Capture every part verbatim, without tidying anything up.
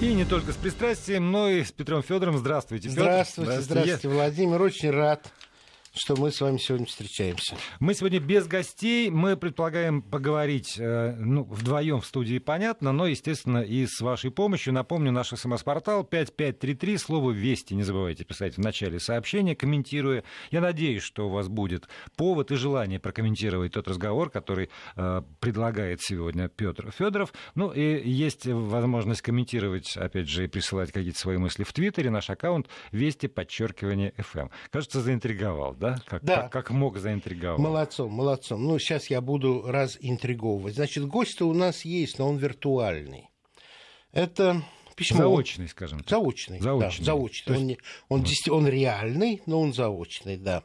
И не только с пристрастием, но и с Петром Федоровым. Здравствуйте, Петр. Здравствуйте, здравствуйте, здравствуйте, Владимир. Очень рад, что мы с вами сегодня встречаемся. Мы сегодня без гостей. Мы предполагаем поговорить ну, вдвоем в студии, понятно, но, естественно, и с вашей помощью. Напомню, наш эс эм эс-портал пять пять три три. Слово «Вести» не забывайте писать в начале сообщения, комментируя. Я надеюсь, что у вас будет повод и желание прокомментировать тот разговор, который э, предлагает сегодня Петр Федоров. Ну и есть возможность комментировать, опять же, и присылать какие-то свои мысли в Твиттере. Наш аккаунт «Вести», подчеркивание, эф эм. Кажется, заинтриговал. Да? Как, да. Как, как мог заинтриговать. Молодцом, молодцом. Ну, сейчас я буду разинтриговывать. Значит, гость-то у нас есть, но он виртуальный. Это письмо... Заочный, скажем так. Заочный, заочный. Да, заочный. То есть... он, он, ну... он реальный, но он заочный, да.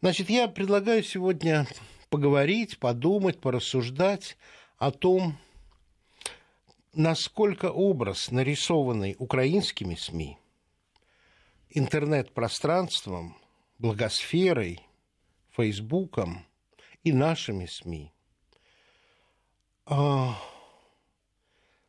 Значит, я предлагаю сегодня поговорить, подумать, порассуждать о том, насколько образ, нарисованный украинскими СМИ, интернет-пространством, благосферой, Фейсбуком и нашими СМИ а,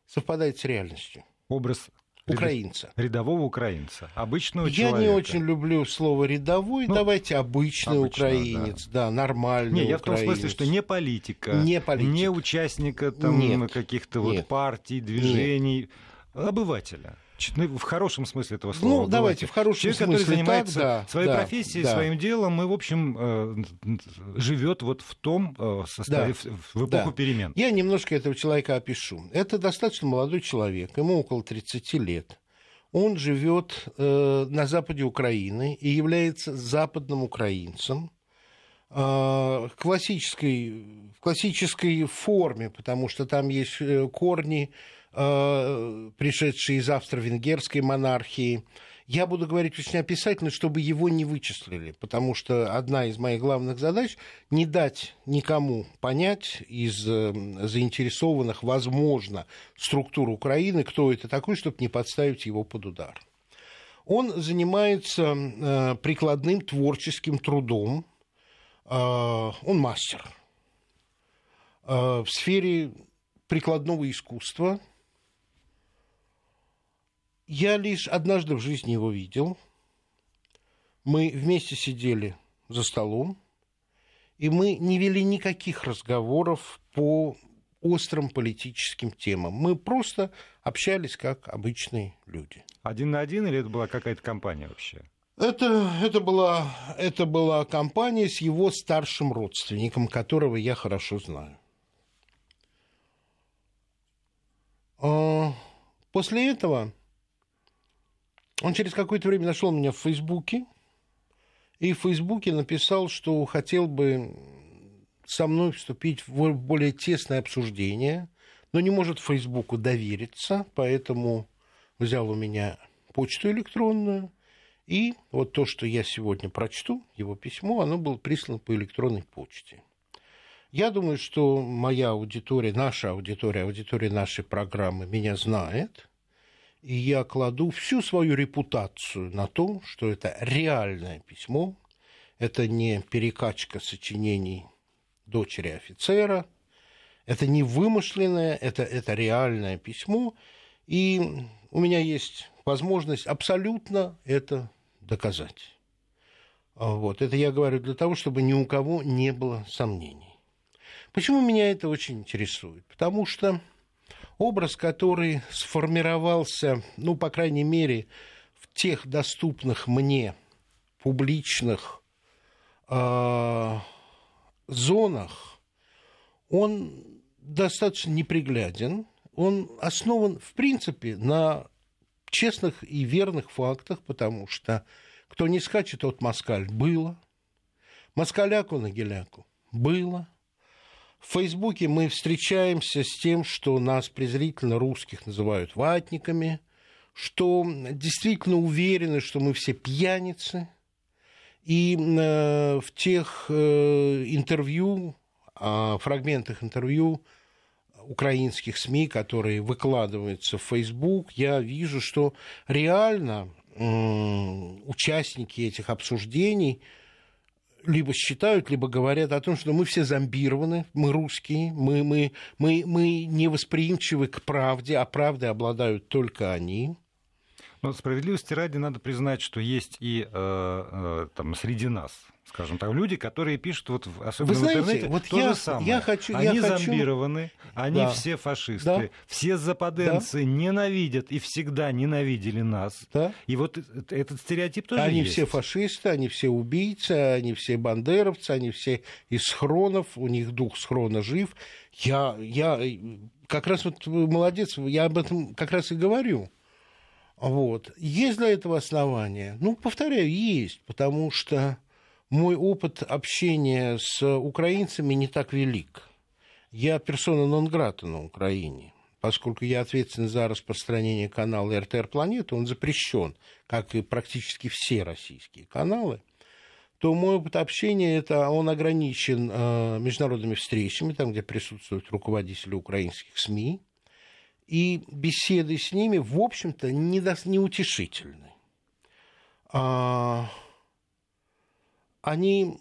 совпадает с реальностью. Образ украинца. Рядового украинца. Обычного Я человека. Я не очень люблю слово «рядовой». Ну, давайте обычный обычного, украинец, да, да нормальный не, я украинец. Я в том смысле, что не политика, не, политик. не участника там, каких-то вот партий, движений, нет. Обывателя. В хорошем смысле этого слова. Ну, давайте, в хорошем Человек, смысле. Человек, который занимается так, да, своей да, профессией, да. своим делом, и, в общем, живет вот в том составе, да, в эпоху да. перемен. Я немножко этого человека опишу. Это достаточно молодой человек, ему около тридцати лет. Он живет э, на западе Украины и является западным украинцем э, классической, в классической форме, потому что там есть корни, пришедший из австро-венгерской монархии. Я буду говорить очень описательно, чтобы его не вычислили, потому что одна из моих главных задач – не дать никому понять из заинтересованных, возможно, структур Украины, кто это такой, чтобы не подставить его под удар. Он занимается прикладным творческим трудом. Он мастер в сфере прикладного искусства. Я лишь однажды в жизни его видел. Мы вместе сидели за столом, и мы не вели никаких разговоров по острым политическим темам. Мы просто общались как обычные люди. Один на один или это была какая-то компания вообще? Это, это, была, это была компания с его старшим родственником, которого я хорошо знаю. После этого... Он через какое-то время нашел меня в Фейсбуке, и в Фейсбуке написал, что хотел бы со мной вступить в более тесное обсуждение, но не может Фейсбуку довериться, поэтому взял у меня почту электронную, и вот то, что я сегодня прочту, его письмо, оно было прислано по электронной почте. Я думаю, что моя аудитория, наша аудитория, аудитория нашей программы меня знает. И я кладу всю свою репутацию на то, что это реальное письмо, это не перекачка сочинений дочери офицера, это не вымышленное, это, это реальное письмо, и у меня есть возможность абсолютно это доказать. Вот, это я говорю для того, чтобы ни у кого не было сомнений. Почему меня это очень интересует? Потому что образ, который сформировался, ну, по крайней мере, в тех доступных мне публичных э, зонах, он достаточно непригляден. Он основан, в принципе, на честных и верных фактах, потому что кто не скачет, тот москаль. Было. Москаляку на геляку. Было. В Фейсбуке мы встречаемся с тем, что нас презрительно русских называют ватниками, что действительно уверены, что мы все пьяницы. И э, в тех э, интервью, э, фрагментах интервью украинских СМИ, которые выкладываются в Фейсбук, я вижу, что реально э, участники этих обсуждений либо считают, либо говорят о том, что мы все зомбированы, мы русские, мы, мы, мы, мы невосприимчивы к правде, а правдой обладают только они. Но справедливости ради надо признать, что есть и э, там, среди нас, скажем так, люди, которые пишут, вот, особенно вы знаете, в интернете, вот то я, же самое. Я хочу, они я зомбированы, хочу... они да. все фашисты, да. все западенцы да. ненавидят и всегда ненавидели нас. Да. И вот этот стереотип тоже они есть. Они все фашисты, они все убийцы, они все бандеровцы, они все из схронов, у них дух схрона жив. Я, я как раз вот молодец, я об этом как раз и говорю. Вот. Есть для этого основания? Ну, повторяю, есть, потому что мой опыт общения с украинцами не так велик. Я персона нон-грата на Украине, поскольку я ответственен за распространение канала эр тэ эр Планета, он запрещен, как и практически все российские каналы, то мой опыт общения, это, он ограничен э, международными встречами, там, где присутствуют руководители украинских СМИ, и беседы с ними, в общем-то, неутешительны. Они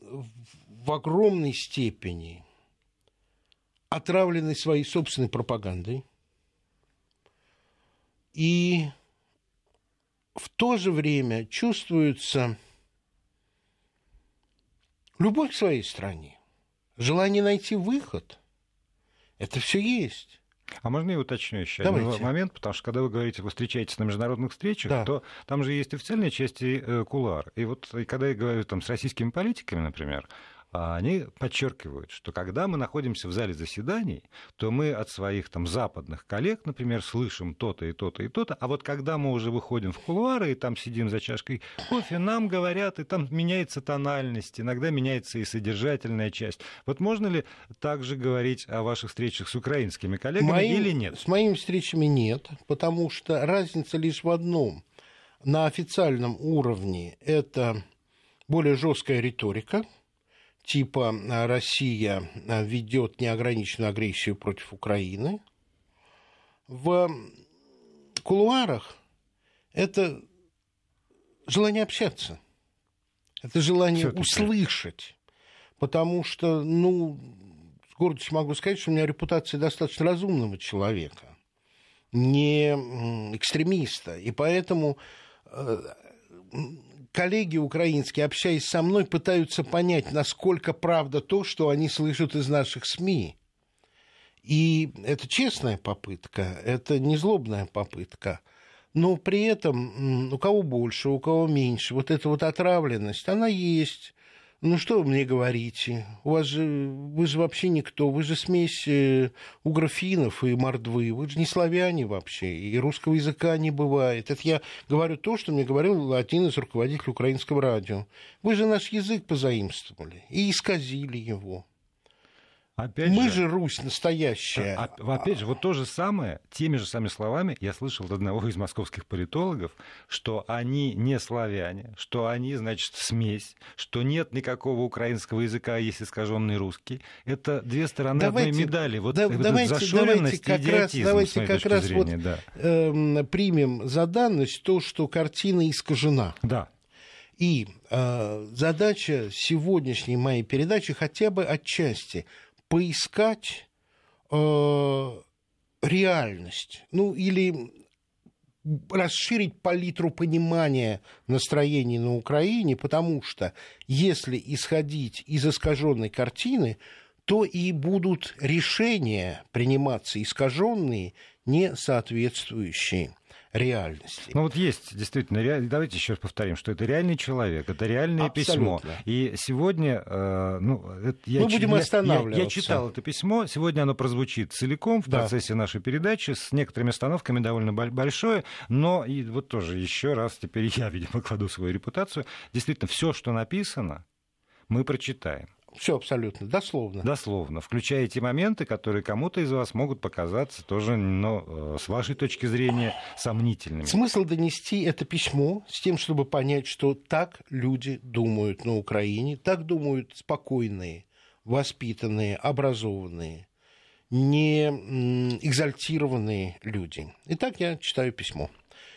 в огромной степени отравлены своей собственной пропагандой. И в то же время чувствуется любовь к своей стране, желание найти выход. Это все есть. А можно я уточню еще Давайте. один момент? Потому что, когда вы говорите, вы встречаетесь на международных встречах, да. то там же есть официальная часть и э, кулуар. И вот и когда я говорю там, с российскими политиками, например, они подчеркивают, что когда мы находимся в зале заседаний, то мы от своих там, западных коллег, например, слышим то-то и то-то и то-то, а вот когда мы уже выходим в кулуары и там сидим за чашкой кофе, нам говорят, и там меняется тональность, иногда меняется и содержательная часть. Вот можно ли также говорить о ваших встречах с украинскими коллегами моим, или нет? С моими встречами нет, потому что разница лишь в одном. На официальном уровне это более жесткая риторика, типа Россия ведет неограниченную агрессию против Украины. В кулуарах это желание общаться, это желание Всё-таки. услышать, потому что, ну, с гордостью могу сказать, что у меня репутация достаточно разумного человека, не экстремиста, и поэтому... Коллеги украинские, общаясь со мной, пытаются понять, насколько правда то, что они слышат из наших СМИ. И это честная попытка, это не злобная попытка. Но при этом у кого больше, у кого меньше, вот эта вот отравленность, она есть. Ну что вы мне говорите? У вас же, вы же вообще никто, вы же смесь угрофинов и мордвы, вы же не славяне вообще, и русского языка не бывает. Это я говорю то, что мне говорил один из руководителей украинского радио. Вы же наш язык позаимствовали и исказили его. Опять Мы же, же Русь настоящая. Опять же, вот то же самое, теми же самыми словами я слышал от одного из московских политологов, что они не славяне, что они, значит, смесь, что нет никакого украинского языка, есть искаженный русский. Это две стороны давайте, одной медали. Вот да, давайте, зашоренность и идиотизм, давайте с моей как точки раз зрения. Вот, да. э, примем за данность то, что картина искажена. Да. И э, задача сегодняшней моей передачи хотя бы отчасти – поискать э, реальность, ну или расширить палитру понимания настроений на Украине, потому что если исходить из искаженной картины, то и будут решения приниматься искаженные, не соответствующие реальности. Ну вот есть действительно, реаль... давайте еще раз повторим, что это реальный человек, это реальное Абсолютно. письмо. И сегодня, э, ну, это я, Мы ч... будем останавливаться. Я, я читал это письмо, сегодня оно прозвучит целиком в да. процессе нашей передачи, с некоторыми остановками довольно большое, но и вот тоже еще раз, теперь я, видимо, кладу свою репутацию, действительно, все, что написано, мы прочитаем. Все абсолютно, дословно. Дословно, включая те моменты, которые кому-то из вас могут показаться тоже, но с вашей точки зрения, сомнительными. Смысл донести это письмо с тем, чтобы понять, что так люди думают на Украине, так думают спокойные, воспитанные, образованные, не экзальтированные люди. Итак, я читаю письмо.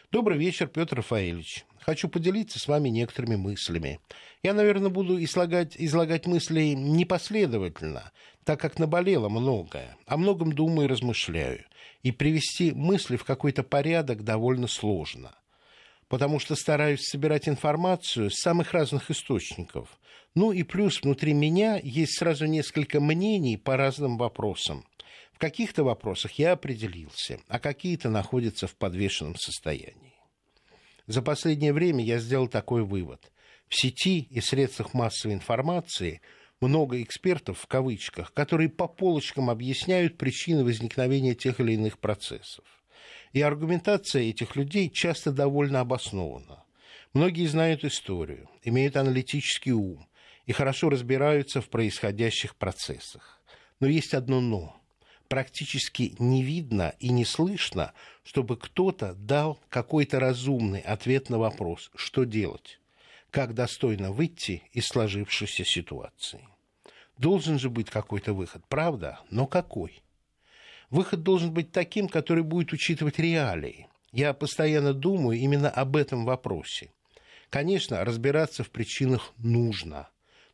Добрый вечер, Петр Рафаилович. Хочу поделиться с вами некоторыми мыслями. Я, наверное, буду излагать, излагать мысли непоследовательно, так как наболело многое. О многом думаю и размышляю. И привести мысли в какой-то порядок довольно сложно. Потому что стараюсь собирать информацию с самых разных источников. Ну и плюс внутри меня есть сразу несколько мнений по разным вопросам. В каких-то вопросах я определился, а какие-то находятся в подвешенном состоянии. За последнее время я сделал такой вывод. В сети и средствах массовой информации много экспертов, в кавычках, которые по полочкам объясняют причины возникновения тех или иных процессов. И аргументация этих людей часто довольно обоснована. Многие знают историю, имеют аналитический ум и хорошо разбираются в происходящих процессах. Но есть одно «но». Практически не видно и не слышно, чтобы кто-то дал какой-то разумный ответ на вопрос, что делать, как достойно выйти из сложившейся ситуации. Должен же быть какой-то выход, правда, но какой? Выход должен быть таким, который будет учитывать реалии. Я постоянно думаю именно об этом вопросе. Конечно, разбираться в причинах нужно.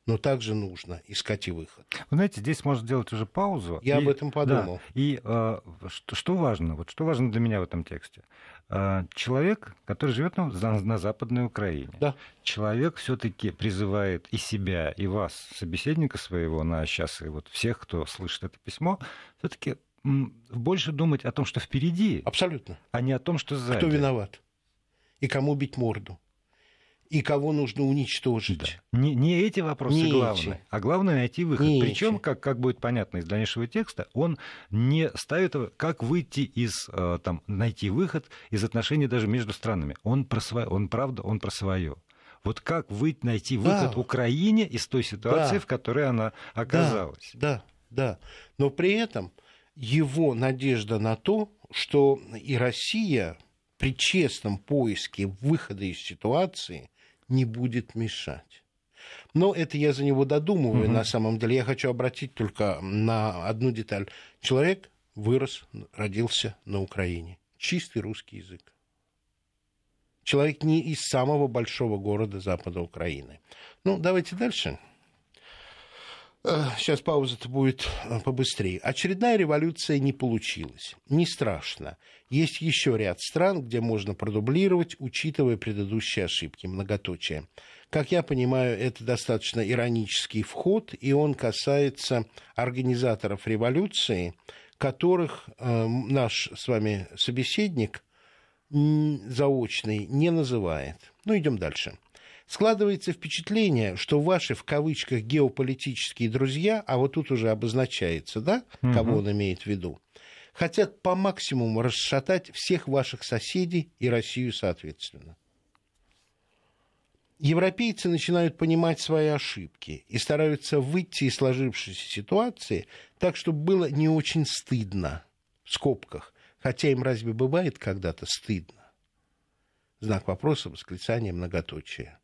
Но также нужно искать и выход. Вы знаете, здесь можно делать уже паузу. Я и, об этом подумал. Да, и э, что, что важно? Вот что важно для меня в этом тексте? Э, человек, который живет на, на Западной Украине, да. Человек все-таки призывает и себя, и вас, собеседника своего, на сейчас и вот всех, кто слышит это письмо, все-таки больше думать о том, что впереди, абсолютно, а не о том, что сзади. Кто виноват и кому бить морду. И кого нужно уничтожить. Да. Не, не эти вопросы не главные, эти. А главное найти выход. Не Причем, как, как будет понятно из дальнейшего текста, он не ставит, как выйти из, там, найти выход из отношений даже между странами. Он про свое, он правда, он про свое. Вот как выйти, найти выход да. Украине из той ситуации, да. в которой она оказалась. Да, да, да. Но при этом его надежда на то, что и Россия при честном поиске выхода из ситуации не будет мешать. Но это я за него додумываю, угу. на самом деле. Я хочу обратить только на одну деталь. Человек вырос, родился на Украине. Чистый русский язык. Человек не из самого большого города запада Украины. Ну, давайте дальше. Сейчас пауза-то будет побыстрее. Очередная революция не получилась. Не страшно. Есть еще ряд стран, где можно продублировать, учитывая предыдущие ошибки. Многоточие. Как я понимаю, это достаточно иронический вход, и он касается организаторов революции, которых э, наш с вами собеседник заочный не называет. Ну, идем дальше. Складывается впечатление, что ваши, в кавычках, геополитические друзья, а вот тут уже обозначается, да, угу. кого он имеет в виду, хотят по максимуму расшатать всех ваших соседей и Россию соответственно. Европейцы начинают понимать свои ошибки и стараются выйти из сложившейся ситуации так, чтобы было не очень стыдно, в скобках, хотя им разве бывает когда-то стыдно? Знак вопроса, восклицание, многоточие.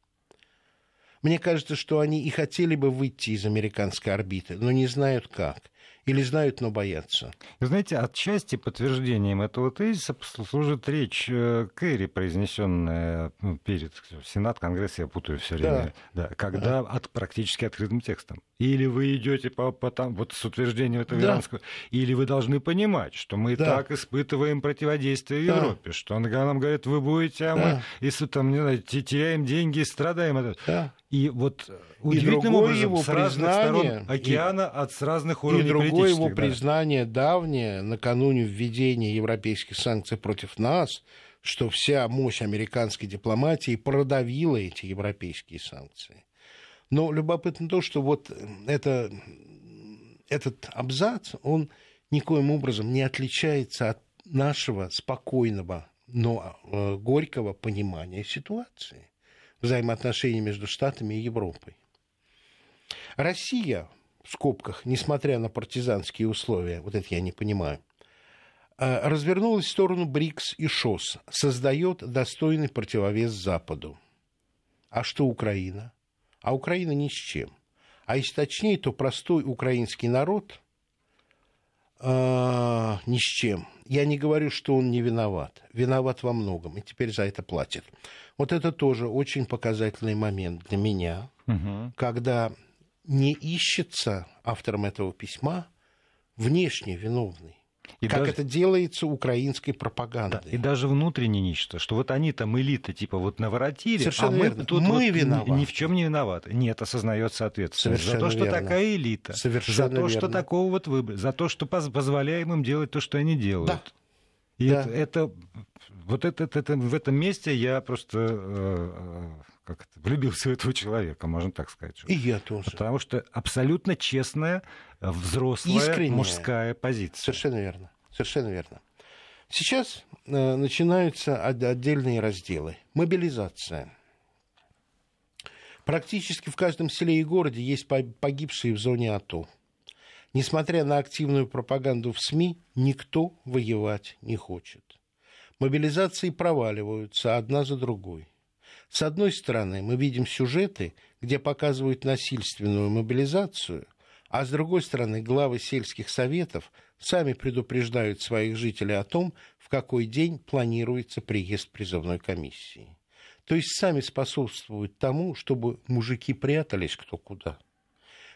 Мне кажется, что они и хотели бы выйти из американской орбиты, но не знают как. Или знают, но боятся. Вы знаете, отчасти подтверждением этого тезиса служит речь Керри, произнесенная перед Сенат, Конгресс, я путаю все время, да. Да, когда да. от, практически открытым текстом. Или вы идете по, по там, вот с утверждением этого да. иранского, или вы должны понимать, что мы да. так испытываем противодействие да. Европе, что он нам говорит, вы будете, а да. мы если, там, не знаю, теряем деньги и страдаем от этого. Да. И вот удивительным и образом его с разных сторон океана, и, от с разных уровней политических. И другое его признание да. давнее, накануне введения европейских санкций против нас, что вся мощь американской дипломатии продавила эти европейские санкции. Но любопытно то, что вот это, этот абзац, он никоим образом не отличается от нашего спокойного, но э, горького понимания ситуации. Взаимоотношений между Штатами и Европой. Россия, в скобках, несмотря на партизанские условия, вот это я не понимаю, развернулась в сторону БРИКС и ШОС, создает достойный противовес Западу. А что Украина? А Украина ни с чем. А если точнее, то простой украинский народ ни с чем. Я не говорю, что он не виноват. Виноват во многом, и теперь за это платит. Вот это тоже очень показательный момент для меня, угу. когда не ищется автором этого письма внешне виновный. И как даже... это делается украинской пропагандой. Да, и даже внутреннее нечто, что вот они там элита, типа вот наворотили, совершенно а мы верно. Тут мы вот виноваты. Ни в чем не виноваты. Нет, осознается ответственность совершенно за то, что верно. Такая элита, совершенно за то, верно. Что такого вот выбора, за то, что позволяем им делать то, что они делают. Да. И да. это, это, вот это, это, это, в этом месте я просто э, как это, влюбился в этого человека, можно так сказать. И я тоже. Потому что абсолютно честная, взрослая, искренняя мужская позиция. Совершенно верно. Совершенно верно. Сейчас э, начинаются отдельные разделы. Мобилизация. Практически в каждом селе и городе есть погибшие в зоне АТО. Несмотря на активную пропаганду в СМИ, никто воевать не хочет. Мобилизации проваливаются одна за другой. С одной стороны, мы видим сюжеты, где показывают насильственную мобилизацию, а с другой стороны, главы сельских советов сами предупреждают своих жителей о том, в какой день планируется приезд призывной комиссии. То есть сами способствуют тому, чтобы мужики прятались кто куда.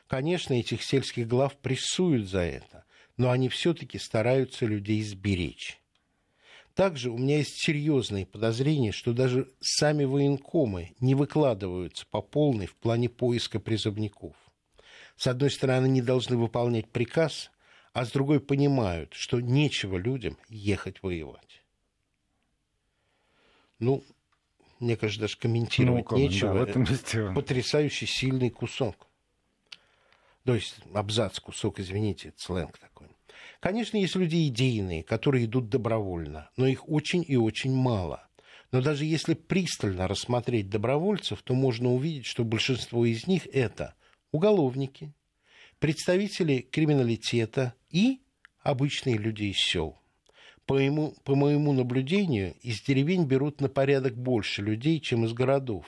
Конечно, этих сельских глав прессуют за это, но они все-таки стараются людей сберечь. Также у меня есть серьезные подозрения, что даже сами военкомы не выкладываются по полной в плане поиска призывников. С одной стороны, они должны выполнять приказ, а с другой понимают, что нечего людям ехать воевать. Ну, мне кажется, даже комментировать ну, нечего. Да, в этом это потрясающий сильный кусок. То есть абзац, кусок, извините, это сленг такой. Конечно, есть люди идейные, которые идут добровольно, но их очень и очень мало. Но даже если пристально рассмотреть добровольцев, то можно увидеть, что большинство из них это уголовники, представители криминалитета и обычные люди из сел. По моему, по моему наблюдению, из деревень берут на порядок больше людей, чем из городов.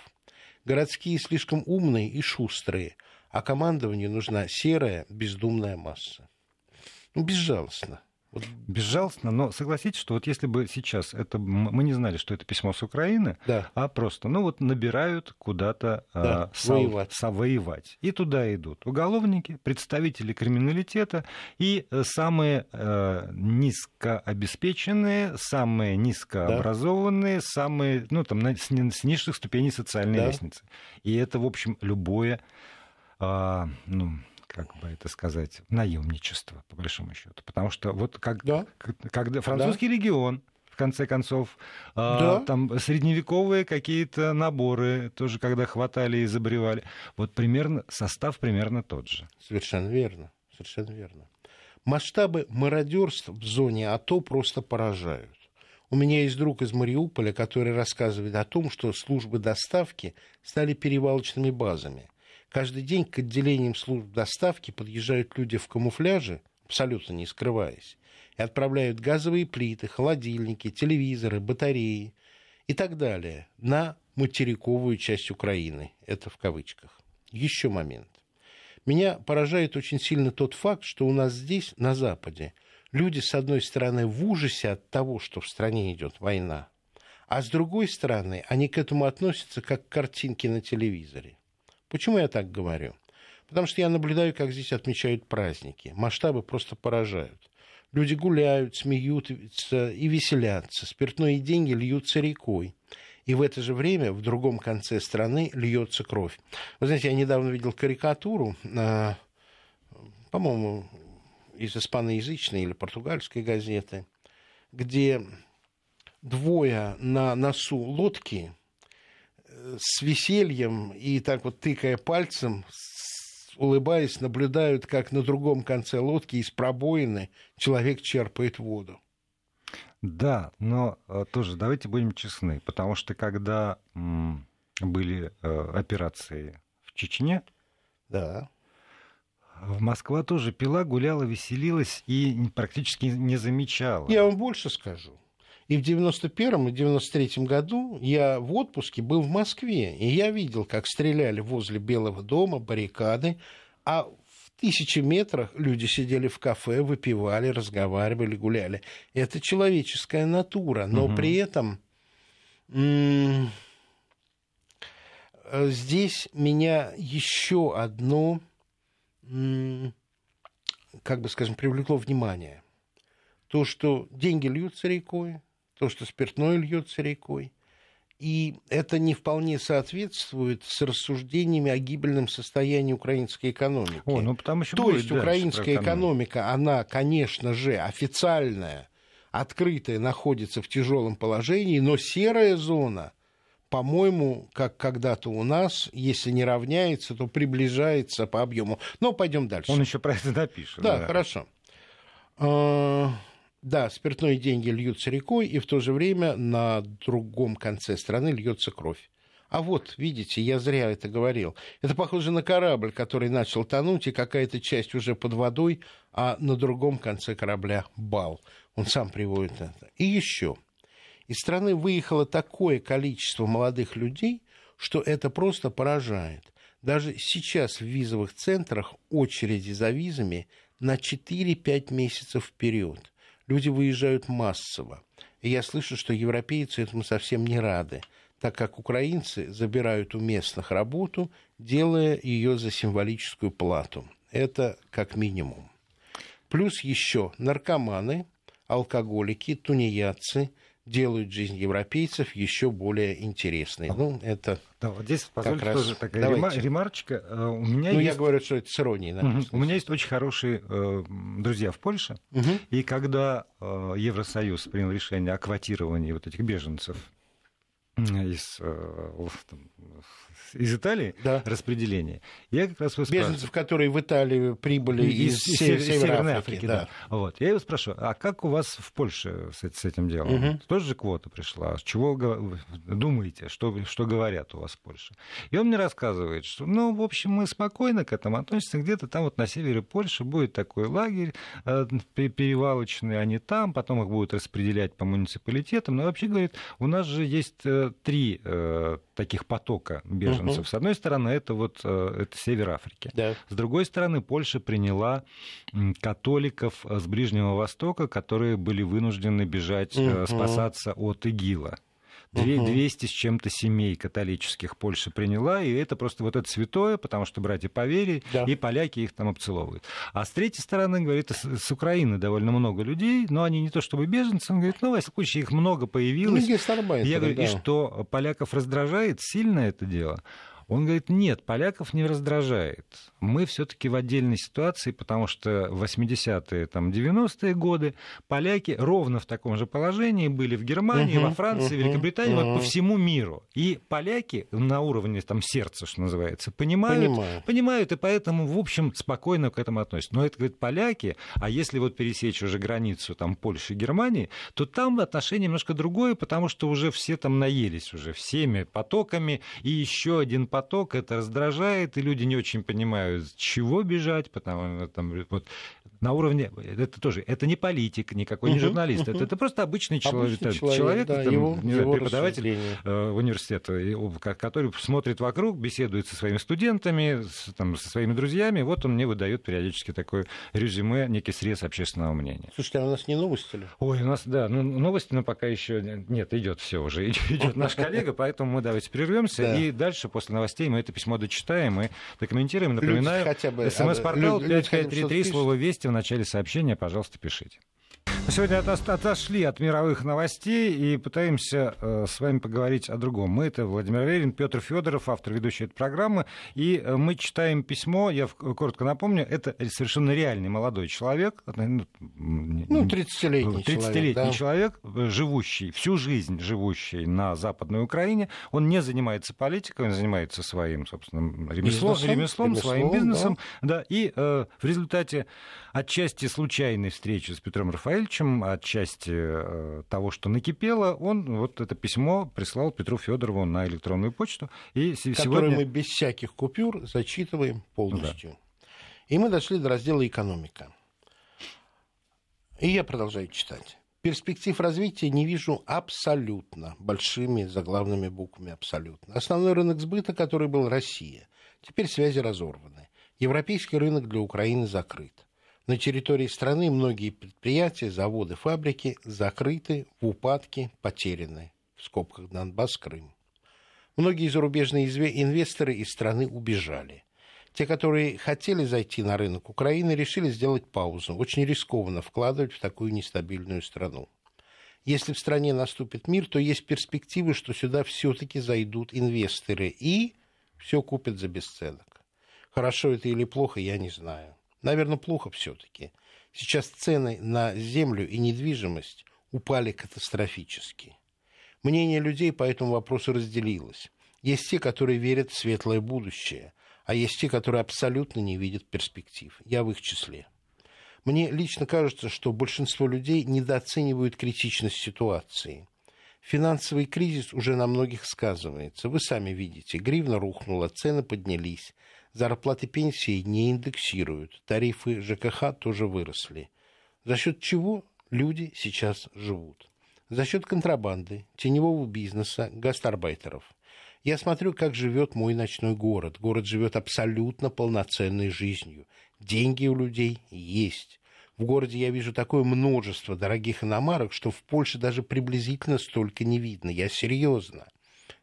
Городские слишком умные и шустрые, а командованию нужна серая, бездумная масса. Ну, безжалостно. Вот. Безжалостно, но согласитесь, что вот если бы сейчас, это, мы не знали, что это письмо с Украины, да. а просто, ну вот набирают куда-то да, э, воевать. Совоевать. И туда идут уголовники, представители криминалитета и самые э, низкообеспеченные, самые низкообразованные, да. самые, ну там, с, с низших ступеней социальной да. лестницы. И это, в общем, любое... А, ну, как бы это сказать, наемничество, по большому счету. Потому что вот как, да. когда французский да. регион, в конце концов, да. а, там средневековые какие-то наборы, тоже когда хватали и забревали, вот примерно, состав примерно тот же. Совершенно верно, совершенно верно. Масштабы мародерств в зоне АТО просто поражают. У меня есть друг из Мариуполя, который рассказывает о том, что службы доставки стали перевалочными базами. Каждый день к отделениям служб доставки подъезжают люди в камуфляже, абсолютно не скрываясь, и отправляют газовые плиты, холодильники, телевизоры, батареи и так далее на материковую часть Украины. Это в кавычках. Еще момент. Меня поражает очень сильно тот факт, что у нас здесь, на Западе, люди, с одной стороны, в ужасе от того, что в стране идет война, а с другой стороны, они к этому относятся как к картинке на телевизоре. Почему я так говорю? Потому что я наблюдаю, как здесь отмечают праздники. Масштабы просто поражают. Люди гуляют, смеются и веселятся. Спиртное и деньги льются рекой. И в это же время в другом конце страны льется кровь. Вы знаете, я недавно видел карикатуру, по-моему, из испаноязычной или португальской газеты, где двое на носу лодки... с весельем и так вот тыкая пальцем, улыбаясь, наблюдают, как на другом конце лодки из пробоины человек черпает воду. Да, но тоже давайте будем честны, потому что когда м, были э, операции в Чечне, да. Москва тоже пила, гуляла, веселилась и практически не замечала. Я вам больше скажу. И в девяносто первом и девяносто третьем году я в отпуске был в Москве, и я видел, как стреляли возле Белого дома, баррикады, а в тысячи метрах люди сидели в кафе, выпивали, разговаривали, гуляли. Это человеческая натура, но угу. при этом м- здесь меня еще одно, м- как бы, скажем, привлекло внимание. То, что деньги льются рекой, то, что спиртное льется рекой. И это не вполне соответствует с рассуждениями о гибельном состоянии украинской экономики. О, ну, потому что То есть украинская экономика, она, конечно же, официальная, открытая, находится в тяжелом положении, но серая зона, по-моему, как когда-то у нас, если не равняется, то приближается по объему. Но пойдем дальше. Он еще про это напишет. Да, да. хорошо. Да, спиртные деньги льются рекой, и в то же время на другом конце страны льется кровь. А вот, видите, я зря это говорил. Это похоже на корабль, который начал тонуть, и какая-то часть уже под водой, а на другом конце корабля бал. Он сам приводит это. И еще. Из страны выехало такое количество молодых людей, что это просто поражает. Даже сейчас в визовых центрах очереди за визами на четыре-пять месяцев вперед. Люди выезжают массово. И я слышу, что европейцы этому совсем не рады, так как украинцы забирают у местных работу, делая ее за символическую плату. Это как минимум. Плюс еще наркоманы, алкоголики, тунеядцы делают жизнь европейцев еще более интересной. Ну, это... Да, вот здесь, позвольте, раз... тоже такая Давайте. ремарочка. У меня ну, есть... я говорю, что это с иронией. Угу. У меня есть очень хорошие э, друзья в Польше. Угу. И когда э, Евросоюз принял решение о квотировании вот этих беженцев из, э, там, из Италии, да. распределение, я как раз его спрашиваю... Беженцев, которые в Италию прибыли из, из, север... из Северной Африки. Да. Да. Вот. Я его спрашиваю, а как у вас в Польше с, с этим делом? Угу. Тоже же квота пришла? Чего вы думаете? Что, что говорят у вас в Польше? И он мне рассказывает, что, ну, в общем, мы спокойно к этому относимся. Где-то там вот на севере Польши будет такой лагерь э, перевалочный, они там, потом их будут распределять по муниципалитетам. Но вообще, говорит, у нас же есть... три э, таких потока беженцев. Угу. С одной стороны, это, вот, э, это север Африки. Да. С другой стороны, Польша приняла католиков с Ближнего Востока, которые были вынуждены бежать, угу. э, спасаться от ИГИЛа. двести с чем-то семей католических Польша приняла, и это просто вот это святое, потому что братья по вере, да. и поляки их там обцеловывают. А с третьей стороны, говорит, с Украины довольно много людей, но они не то чтобы беженцы, он говорит, ну, во всяком случае, их много появилось. Ну, Я говорю, да. и что, поляков раздражает сильно это дело? Он говорит, нет, поляков не раздражает. Мы все-таки в отдельной ситуации, потому что в восьмидесятые, там, девяностые годы поляки ровно в таком же положении были в Германии, uh-huh, во Франции, uh-huh, Великобритании, uh-huh. вот по всему миру. И поляки на уровне там, сердца, что называется, понимают, Понимаю. понимают, и поэтому, в общем, спокойно к этому относятся. Но это, говорит, поляки, а если вот пересечь уже границу там, Польши и Германии, то там отношение немножко другое, потому что уже все там наелись уже всеми потоками, и еще один поток, это раздражает, и люди не очень понимают, чего бежать, потому что вот, на уровне, это тоже, это не политик, никакой не журналист, uh-huh, uh-huh. Это, это просто обычный, обычный человек, человек, человек да, это, его, не его преподаватель э, университета, который смотрит вокруг, беседует со своими студентами, с, там, со своими друзьями, вот он мне выдает периодически такое резюме, некий срез общественного мнения. Слушайте, а у нас не новости ли? Ой, у нас, да, ну, новости, но пока еще нет, идет все уже, идет наш коллега, поэтому мы давайте прервемся, и дальше после новостей мы это письмо дочитаем и докомментируем. Напоминаю, смс-портал пять пять три три, слово «Вести» в начале сообщения, пожалуйста, пишите. Сегодня отошли от мировых новостей и пытаемся с вами поговорить о другом. Мы — это Владимир Верин, Петр Федоров, автор ведущей этой программы. И мы читаем письмо. Я коротко напомню, это совершенно реальный молодой человек. Ну, тридцатилетний, тридцатилетний человек, да. человек, живущий, всю жизнь живущий на Западной Украине. Он не занимается политикой, он занимается своим, собственно, ремеслом, ремеслом, ремеслом своим бизнесом. Да. Да, и э, в результате отчасти случайной встречи с Петром Рафаиловичем, отчасти того, что накипело, он вот это письмо прислал Петру Федорову на электронную почту. И сегодня... Которую мы без всяких купюр зачитываем полностью. Да. И мы дошли до раздела «Экономика». И я продолжаю читать. Перспектив развития не вижу абсолютно, большими заглавными буквами абсолютно. Основной рынок сбыта, который был Россия, теперь связи разорваны. Европейский рынок для Украины закрыт. На территории страны многие предприятия, заводы, фабрики закрыты, в упадке, потеряны. В скобках Донбасс, Крым. Многие зарубежные инвесторы из страны убежали. Те, которые хотели зайти на рынок Украины, решили сделать паузу. Очень рискованно вкладывать в такую нестабильную страну. Если в стране наступит мир, то есть перспективы, что сюда все-таки зайдут инвесторы и все купят за бесценок. Хорошо это или плохо, я не знаю. Наверное, плохо все-таки. Сейчас цены на землю и недвижимость упали катастрофически. Мнение людей по этому вопросу разделилось. Есть те, которые верят в светлое будущее, а есть те, которые абсолютно не видят перспектив. Я в их числе. Мне лично кажется, что большинство людей недооценивают критичность ситуации. Финансовый кризис уже на многих сказывается. Вы сами видите, гривна рухнула, цены поднялись, зарплаты, пенсии не индексируют, тарифы ЖКХ тоже выросли. За счет чего люди сейчас живут? За счет контрабанды, теневого бизнеса, гастарбайтеров. Я смотрю, как живет мой ночной город. Город живет абсолютно полноценной жизнью. Деньги у людей есть. В городе я вижу такое множество дорогих иномарок, что в Польше даже приблизительно столько не видно. Я серьезно.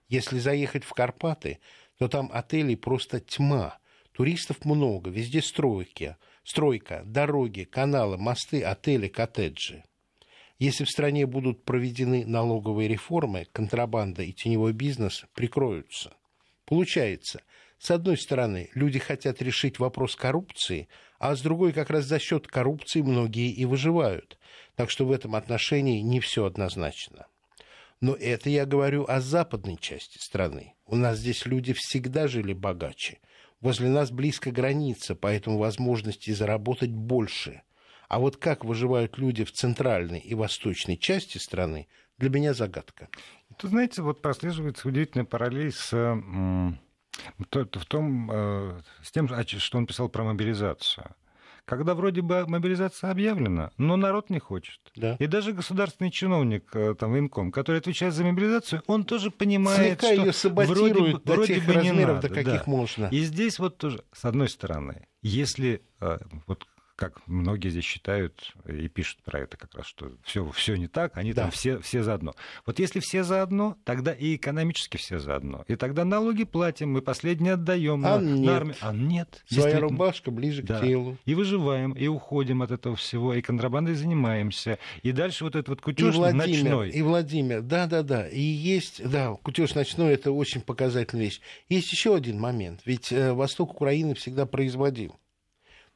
Если заехать в Карпаты, то там отелей просто тьма. Туристов много, везде стройки, стройка, дороги, каналы, мосты, отели, коттеджи. Если в стране будут проведены налоговые реформы, контрабанда и теневой бизнес прикроются. Получается, с одной стороны, люди хотят решить вопрос коррупции, а с другой, как раз за счет коррупции многие и выживают. Так что в этом отношении не все однозначно. Но это я говорю о западной части страны. У нас здесь люди всегда жили богаче. Возле нас близко граница, поэтому возможности заработать больше. А вот как выживают люди в центральной и восточной части страны, для меня загадка. Тут, знаете, вот прослеживается удивительная параллель с, в том, с тем, что он писал про мобилизацию. Когда вроде бы мобилизация объявлена, но народ не хочет. Да. И даже государственный чиновник, там, военком, который отвечает за мобилизацию, он тоже понимает, слегка что ее саботирует вроде, до вроде тех бы не надо. До каких да. можно. И здесь вот тоже, с одной стороны, если... Вот, как многие здесь считают и пишут про это как раз, что все, все не так, они да. там все, все заодно. Вот если все заодно, тогда и экономически все заодно. И тогда налоги платим, мы последние отдаем а на, на армию. А нет. Своя рубашка ближе да. к телу. И выживаем, и уходим от этого всего, и контрабандой занимаемся. И дальше вот этот вот кутеж ночной. И Владимир, да-да-да. И есть, да, кутеж ночной, это очень показательная вещь. Есть еще один момент. Ведь Восток Украины всегда производил.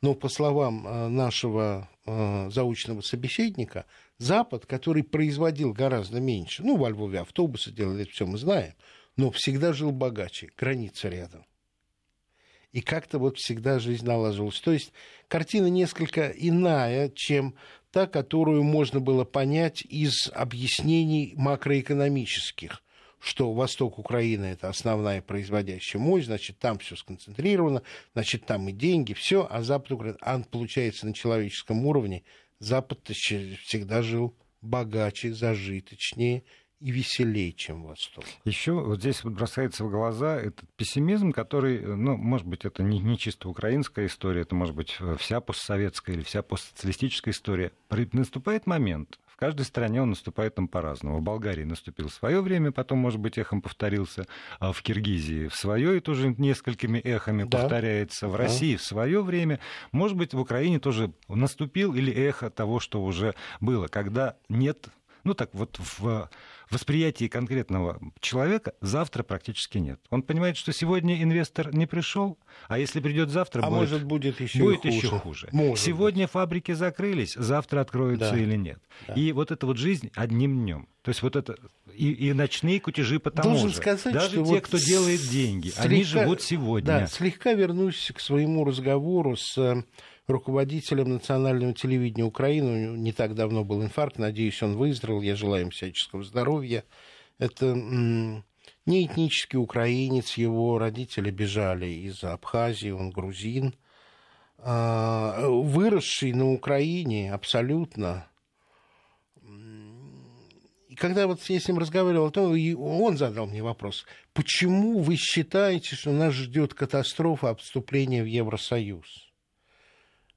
Но, по словам нашего э, заочного собеседника, Запад, который производил гораздо меньше, ну, во Львове автобусы делали, это все мы знаем, но всегда жил богаче, граница рядом. И как-то вот всегда жизнь налаживалась. То есть картина несколько иная, чем та, которую можно было понять из объяснений макроэкономических. Что восток Украины – это основная производящая мощь, значит, там все сконцентрировано, значит, там и деньги, все, а Запад Украины, а получается на человеческом уровне, Запад всегда жил богаче, зажиточнее и веселее, чем Восток. Еще вот здесь вот бросается в глаза этот пессимизм, который, ну, может быть, это не, не чисто украинская история, это, может быть, вся постсоветская или вся постсоциалистическая история. Наступает момент. В каждой стране он наступает там по-разному. В Болгарии наступил в свое время, потом, может быть, эхом повторился. А в Киргизии в свое, и тоже несколькими эхами да. повторяется. В да. России в свое время. Может быть, в Украине тоже наступил или эхо того, что уже было. Когда нет... Ну так вот в восприятии конкретного человека завтра практически нет. Он понимает, что сегодня инвестор не пришел, а если придет завтра, а будет, может, будет еще будет хуже. Еще хуже. Может сегодня быть. Фабрики закрылись, завтра откроются да. или нет. Да. И вот эта вот жизнь одним днем. То есть вот это и, и ночные кутежи потому Должен же. Сказать, даже что те, вот кто с... делает деньги, слегка... они живут сегодня. Да, слегка вернусь к своему разговору с... руководителем национального телевидения Украины. У него не так давно был инфаркт. Надеюсь, он выздоровел. Я желаю ему всяческого здоровья. Это не этнический украинец. Его родители бежали из Абхазии. Он грузин. Выросший на Украине абсолютно. когда вот я с ним разговаривал, то он задал мне вопрос: почему вы считаете, что нас ждет катастрофа от вступления в Евросоюз?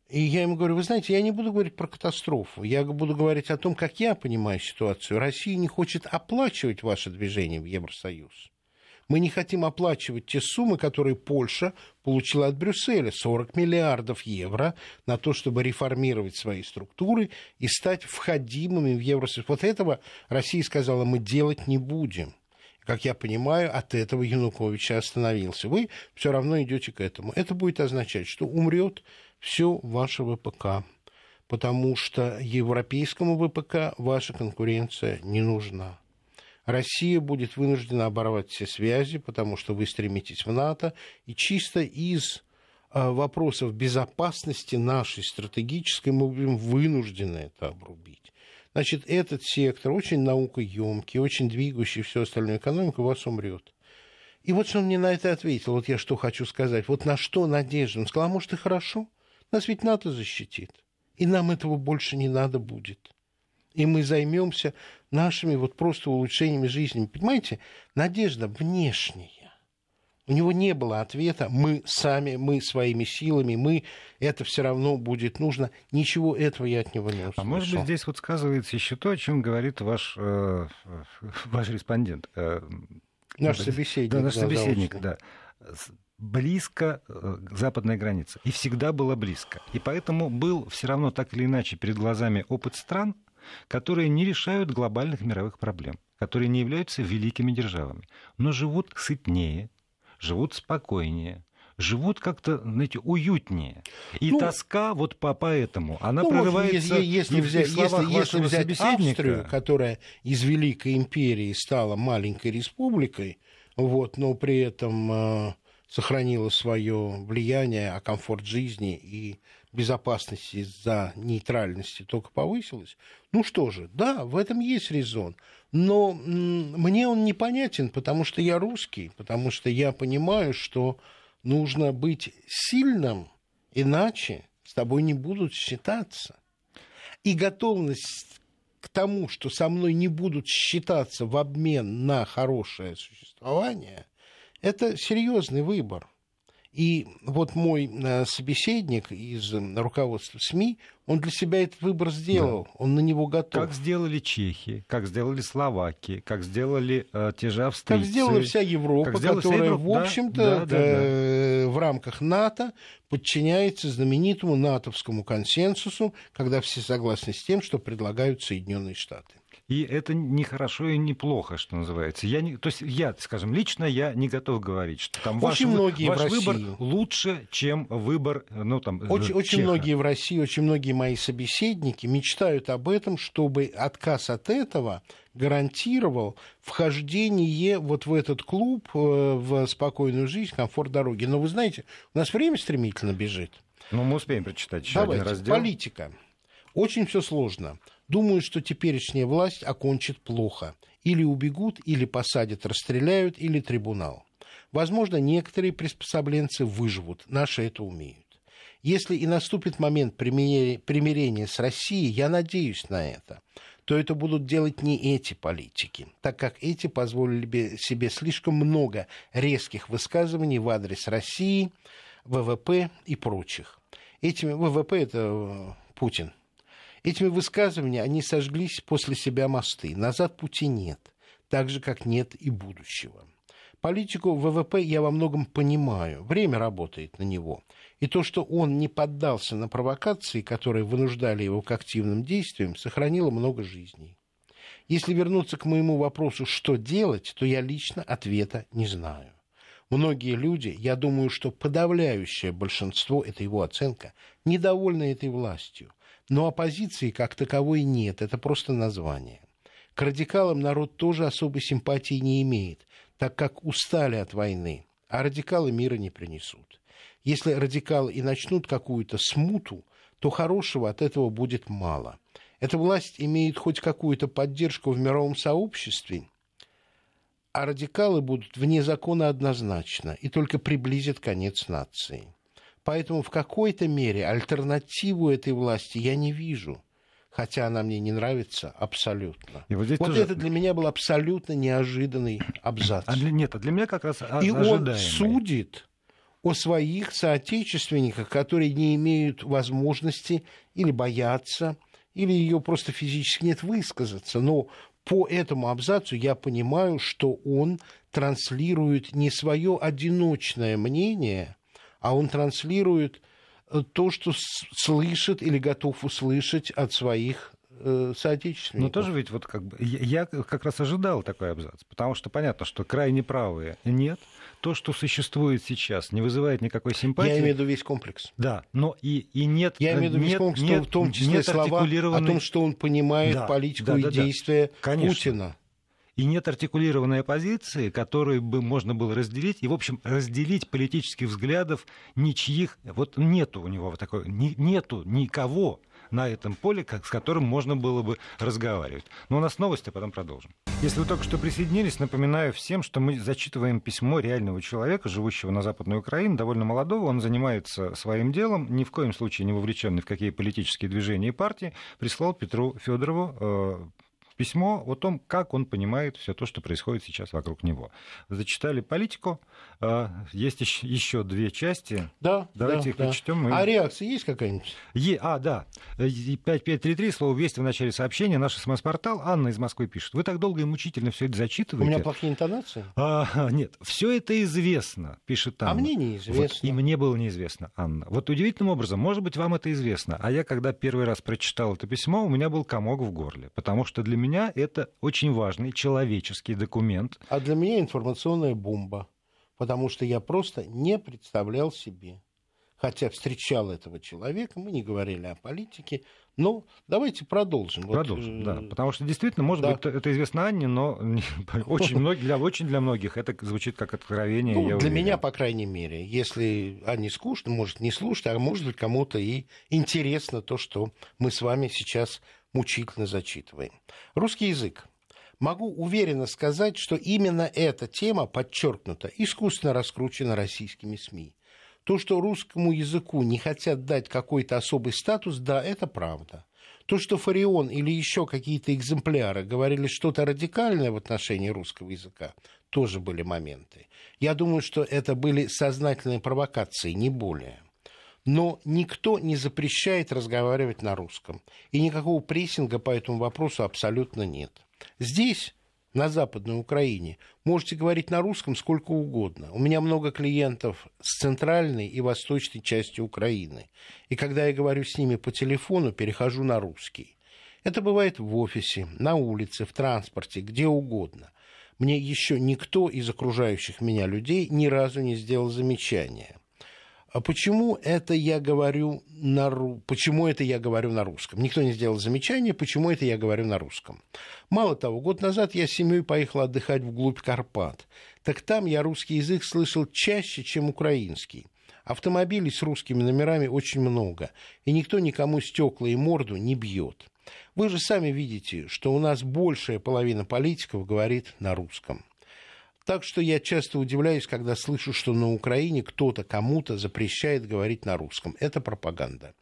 И я ему говорю: вы знаете, я не буду говорить про катастрофу, я буду говорить о том, как я понимаю ситуацию. Россия не хочет оплачивать ваше движение в Евросоюз. Мы не хотим оплачивать те суммы, которые Польша получила от Брюсселя. сорок миллиардов евро на то, чтобы реформировать свои структуры и стать входимыми в Евросоюз. Вот этого Россия сказала: мы делать не будем. Как я понимаю, от этого Янукович остановился. Вы все равно идете к этому. Это будет означать, что умрет все ваше ВПК, потому что европейскому ВПК ваша конкуренция не нужна. Россия будет вынуждена оборвать все связи, потому что вы стремитесь в НАТО. И чисто из э, вопросов безопасности нашей стратегической мы будем вынуждены это обрубить. Значит, этот сектор очень наукоемкий, очень двигающий всю остальную экономику, у вас умрет. И вот что он мне на это ответил. Вот я что хочу сказать. Вот на что надежда. Он сказал: а может, и хорошо. Нас ведь НАТО защитит. И нам этого больше не надо будет. И мы займемся нашими вот просто улучшениями жизни. Понимаете, надежда внешняя. У него не было ответа: мы сами, мы своими силами, мы, это все равно будет нужно. Ничего этого я от него не услышал. А может быть, здесь вот сказывается еще то, о чем говорит ваш, э, ваш респондент. Э, наш да, собеседник. Да, наш собеседник, да. Близко к западной границе. И всегда было близко. И поэтому был все равно так или иначе перед глазами опыт стран, которые не решают глобальных мировых проблем, которые не являются великими державами, но живут сытнее, живут спокойнее, живут как-то, знаете, уютнее. И ну, тоска вот по, по этому, она ну, прорывается... Если, если взять, если, если взять Австрию, которая из Великой империи стала маленькой республикой, вот, но при этом э, сохранила свое влияние, а комфорт жизни и... безопасность из-за нейтральности только повысилась. Ну что же, да, в этом есть резон. Но мне он непонятен, потому что я русский, потому что я понимаю, что нужно быть сильным, иначе с тобой не будут считаться. И готовность к тому, что со мной не будут считаться в обмен на хорошее существование, это серьезный выбор. И вот мой собеседник из руководства СМИ, он для себя этот выбор сделал, да. Он на него готов. Как сделали чехи, как сделали словаки, как сделали э, те же австрийцы. Как сделала вся Европа, сделала которая, вся Европа, в общем-то, да, да, да, э, да. в рамках НАТО подчиняется знаменитому натовскому консенсусу, когда все согласны с тем, что предлагают Соединенные Штаты. И это не хорошо и не плохо, что называется. Я не, то есть я, скажем, лично я не готов говорить, что там ваш, ваш выбор лучше, чем выбор, ну, там, очень, очень многие в России, очень многие мои собеседники мечтают об этом, чтобы отказ от этого гарантировал вхождение вот в этот клуб, в спокойную жизнь, комфорт дороги. Но вы знаете, у нас время стремительно бежит. Ну, мы успеем прочитать еще один раздел. Политика. Очень все сложно. Думаю, что теперешняя власть окончит плохо. Или убегут, или посадят, расстреляют, или трибунал. Возможно, некоторые приспособленцы выживут. Наши это умеют. Если и наступит момент примирения с Россией, я надеюсь на это, то это будут делать не эти политики, так как эти позволили себе слишком много резких высказываний в адрес России, ВВП и прочих. Этими ВВП — это Путин. Этими высказываниями они сожглись после себя мосты. Назад пути нет, так же, как нет и будущего. Политику ВВП я во многом понимаю. Время работает на него. И то, что он не поддался на провокации, которые вынуждали его к активным действиям, сохранило много жизней. Если вернуться к моему вопросу, что делать, то я лично ответа не знаю. Многие люди, я думаю, что подавляющее большинство, это его оценка, недовольны этой властью. Но оппозиции как таковой нет, это просто название. К радикалам народ тоже особой симпатии не имеет, так как устали от войны, а радикалы мира не принесут. Если радикалы и начнут какую-то смуту, то хорошего от этого будет мало. Эта власть имеет хоть какую-то поддержку в мировом сообществе, а радикалы будут вне закона однозначно и только приблизят конец нации». Поэтому в какой-то мере альтернативу этой власти я не вижу. хотя она мне не нравится абсолютно. И вот здесь вот тоже... это для меня был абсолютно неожиданный абзац. А для... Нет, а для меня как раз и ожидаемый. Он судит о своих соотечественниках, которые не имеют возможности или боятся, или ее просто физически нет высказаться. Но по этому абзацу я понимаю, что он транслирует не свое одиночное мнение, а он транслирует то, что слышит или готов услышать от своих соотечественников. Но тоже ведь вот как бы я как раз ожидал такой абзац, потому что понятно, что крайне правые нет. То, что существует сейчас, не вызывает никакой симпатии. Я имею в виду весь комплекс. Да, но и, и нет... Я имею в виду весь комплекс, нет, в том числе слова артикулированной... о том, что он понимает да, политику да, да, и да, действия да. Путина. И нет артикулированной оппозиции, которую бы можно было разделить. И, в общем, разделить политических взглядов ничьих... Вот нету у него вот такой... Нету никого на этом поле, как, с которым можно было бы разговаривать. Но у нас новости, а потом продолжим. Если вы только что присоединились, напоминаю всем, что мы зачитываем письмо реального человека, живущего на Западной Украине, довольно молодого. Он занимается своим делом, ни в коем случае не вовлеченный в какие политические движения и партии. Прислал Петру Федорову э, письмо о том, как он понимает все то, что происходит сейчас вокруг него. Зачитали политику. Э, есть еще две части. Да, давайте да, их да. прочтем. И... А реакция есть какая-нибудь? Е... А, да. пять пять три три, слово «Вести» в начале сообщения. Наш эс эм эс-портал. Анна из Москвы пишет. Вы так долго и мучительно все это зачитываете. У меня плохие интонации? А, нет. Все это известно, пишет Анна. А мне неизвестно. Вот, и мне было неизвестно, Анна. Вот удивительным образом, может быть, вам это известно. А я, когда первый раз прочитал это письмо, у меня был комок в горле. Потому что для меня Для меня это очень важный человеческий документ. А для меня информационная бомба, потому что я просто не представлял себе. Хотя встречал этого человека, мы не говорили о политике, но давайте продолжим. Продолжим, вот, да, потому что действительно, может да. быть, это известно Анне, но очень, многих, для, очень для многих это звучит как откровение. Ну, для уверен. Меня, по крайней мере, если Анне скучно, может, не слушать, а может быть, кому-то и интересно то, что мы с вами сейчас мучительно зачитываем. Русский язык. Могу уверенно сказать, что именно эта тема, подчеркнута, искусственно раскручена российскими СМИ. То, что русскому языку не хотят дать какой-то особый статус, да, это правда. То, что Фарион или еще какие-то экземпляры говорили что-то радикальное в отношении русского языка, тоже были моменты. Я думаю, что это были сознательные провокации, не более. Но никто не запрещает разговаривать на русском. И никакого прессинга по этому вопросу абсолютно нет. Здесь... На Западной Украине можете говорить на русском сколько угодно. У меня много клиентов с центральной и восточной части Украины. И когда я говорю с ними по телефону, перехожу на русский. Это бывает в офисе, на улице, в транспорте, где угодно. Мне еще никто из окружающих меня людей ни разу не сделал замечания. А почему это я говорю на ру... почему это я говорю на русском? Никто не сделал замечания, почему это я говорю на русском. Мало того, год назад я с семьей поехал отдыхать вглубь Карпат. Так там я русский язык слышал чаще, чем украинский. Автомобилей с русскими номерами очень много, и никто никому стекла и морду не бьет. Вы же сами видите, что у нас большая половина политиков говорит на русском. Так что я часто удивляюсь, когда слышу, что на Украине кто-то кому-то запрещает говорить на русском. Это пропаганда.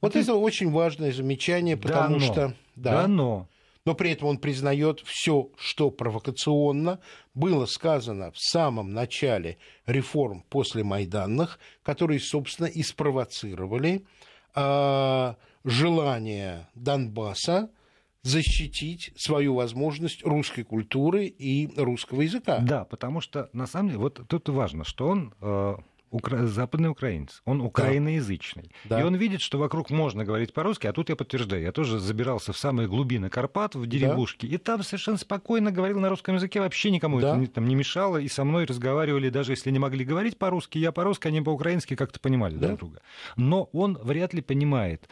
Вот, вот это и... очень важное замечание, потому да, что... Но. Да, да, но... Но при этом он признает все, что провокационно было сказано в самом начале реформ после Майданных, которые, собственно, и спровоцировали э, желание Донбасса защитить свою возможность русской культуры и русского языка. Да, потому что, на самом деле, вот тут важно, что он э, укра... западный украинец, он украиноязычный. Да. И он видит, что вокруг можно говорить по-русски, а тут я подтверждаю, я тоже забирался в самые глубины Карпат, в деревушки, да. и там совершенно спокойно говорил на русском языке, вообще никому да. это там, не мешало, и со мной разговаривали, даже если не могли говорить по-русски, я по-русски, они по-украински как-то понимали да. друг друга. Но он вряд ли понимает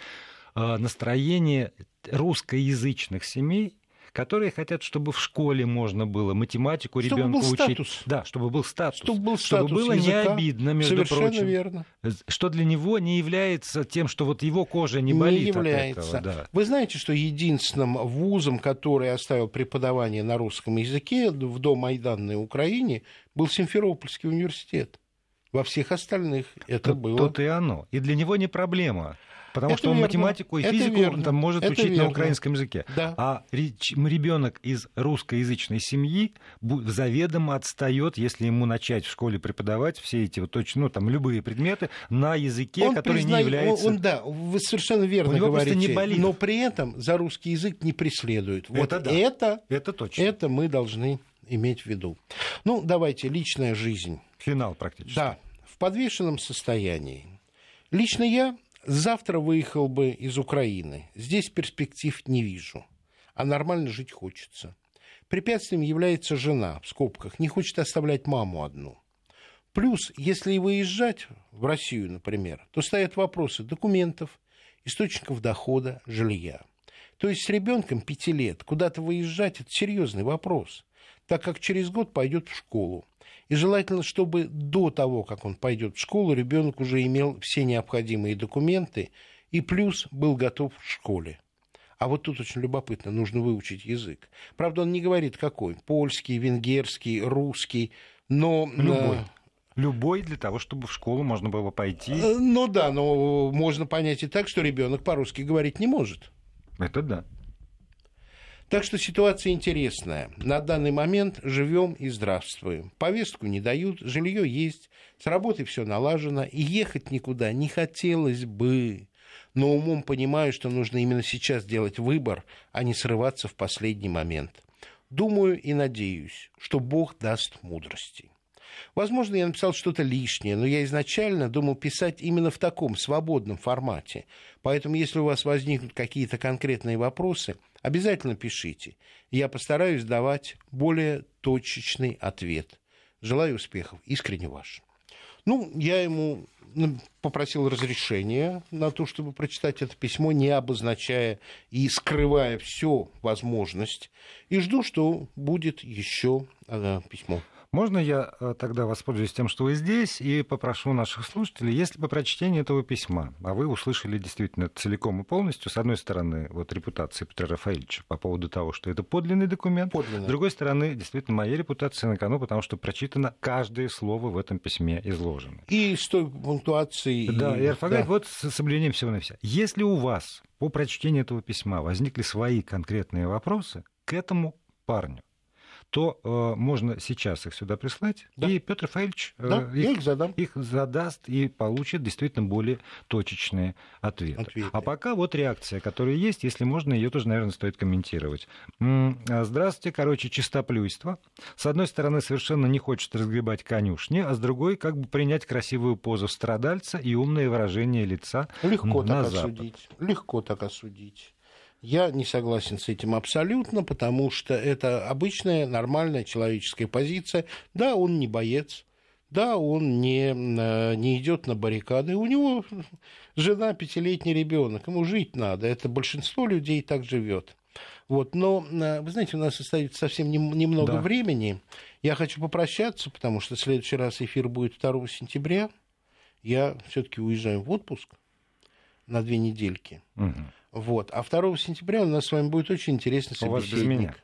э, настроение... русскоязычных семей, которые хотят, чтобы в школе можно было математику ребенку учить. Статус. Да, чтобы был статус. Чтобы был статус. Чтобы было языка. Не обидно, между Совершенно прочим. Верно. Что для него не является тем, что вот его кожа не болит. Не является. От этого, да. Вы знаете, что единственным вузом, который оставил преподавание на русском языке в домайданной Украине, был Симферопольский университет. Во всех остальных это то, было... То-то и оно. И для него не проблема. Потому это что он верно. математику и физику он там может это учить верно. на украинском языке. Да. А ребенок из русскоязычной семьи заведомо отстает, если ему начать в школе преподавать все эти вот точно, ну, там, любые предметы на языке, он который призна... не является... Он, он, да, вы совершенно верно говорите. Не болит. Но при этом за русский язык не преследуют. Это вот да. это, это, точно. это мы должны иметь в виду. Ну, давайте, личная жизнь. Финал практически. Да, в подвешенном состоянии. Лично я завтра выехал бы из Украины. Здесь перспектив не вижу. А нормально жить хочется. Препятствием является жена, в скобках, не хочет оставлять маму одну. Плюс, если и выезжать в Россию, например, то стоят вопросы документов, источников дохода, жилья. То есть с ребенком пяти лет куда-то выезжать – это серьезный вопрос, так как через год пойдет в школу. И желательно, чтобы до того, как он пойдет в школу, ребенок уже имел все необходимые документы и плюс был готов в школе. А вот тут очень любопытно, нужно выучить язык. Правда, он не говорит какой – польский, венгерский, русский, но… Любой. Любой для того, чтобы в школу можно было пойти. Ну да, но можно понять и так, что ребенок по-русски говорить не может. Это да. Так что ситуация интересная. На данный момент живем и здравствуем. Повестку не дают, жилье есть, с работы все налажено, и ехать никуда не хотелось бы. Но умом понимаю, что нужно именно сейчас делать выбор, а не срываться в последний момент. Думаю и надеюсь, что Бог даст мудрости. Возможно, я написал что-то лишнее, но я изначально думал писать именно в таком свободном формате. Поэтому, если у вас возникнут какие-то конкретные вопросы, обязательно пишите. Я постараюсь давать более точечный ответ. Желаю успехов. Искренне ваш. Ну, я ему попросил разрешения на то, чтобы прочитать это письмо, не обозначая и скрывая всю возможность. И жду, что будет еще письмо. Можно я тогда воспользуюсь тем, что вы здесь, и попрошу наших слушателей, если по прочтению этого письма, а вы услышали действительно целиком и полностью, с одной стороны, вот репутация Петра Рафаиловича по поводу того, что это подлинный документ, подлинный. С другой стороны, действительно, моя репутация на кону, потому что прочитано каждое слово в этом письме изложено. И с той пунктуацией... Да, и орфография, да. Вот с соблюдением всего на все. Если у вас по прочтению этого письма возникли свои конкретные вопросы к этому парню, то э, можно сейчас их сюда прислать, да. И Петр Фаильевич э, да, их, их, задам. их задаст и получит действительно более точечные ответы. ответы. А пока вот реакция, которая есть, если можно, ее тоже, наверное, стоит комментировать. Здравствуйте, короче, чистоплюйство. С одной стороны, совершенно не хочет разгребать конюшни, а с другой, как бы принять красивую позу страдальца и умное выражение лица легко на так Запад. Осудить. Легко так осудить. Я не согласен с этим абсолютно, потому что это обычная, нормальная человеческая позиция. Да, он не боец, да, он не, не идет на баррикады. У него жена, пятилетний ребенок, ему жить надо. Это большинство людей так живет. Вот, но, вы знаете, у нас остается совсем немного да. времени. Я хочу попрощаться, потому что в следующий раз эфир будет второго сентября. Я все-таки уезжаю в отпуск на две недельки. Угу. Вот. А второго сентября у нас с вами будет очень интересный собеседник. У вас без меня.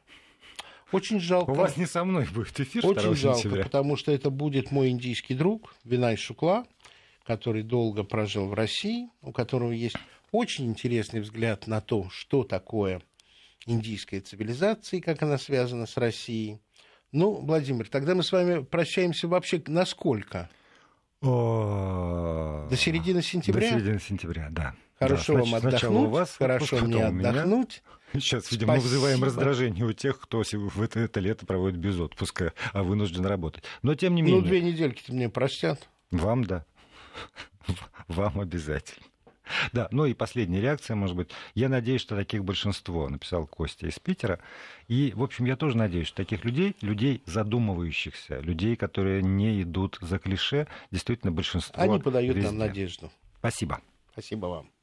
Очень жалко. У вас не со мной будет эфир второго сентября. Очень жалко, потому что это будет мой индийский друг Винай Шукла, который долго прожил в России, у которого есть очень интересный взгляд на то, что такое индийская цивилизация и как она связана с Россией. Ну, Владимир, тогда мы с вами прощаемся вообще насколько? До середины сентября? До середины сентября, да. Хорошо да, вам значит, отдохнуть, у вас, хорошо мне отдохнуть. Меня. Сейчас, видимо, мы вызываем раздражение у тех, кто в это, это лето проводит без отпуска, а вынужден работать. Но тем не менее... Ну, две недельки-то мне простят. Вам, да. Вам обязательно. Да, ну и последняя реакция, может быть. Я надеюсь, что таких большинство, написал Костя из Питера. И, в общем, я тоже надеюсь, что таких людей, людей задумывающихся, людей, которые не идут за клише, действительно большинство. Они подают везде. Нам надежду. Спасибо. Спасибо вам.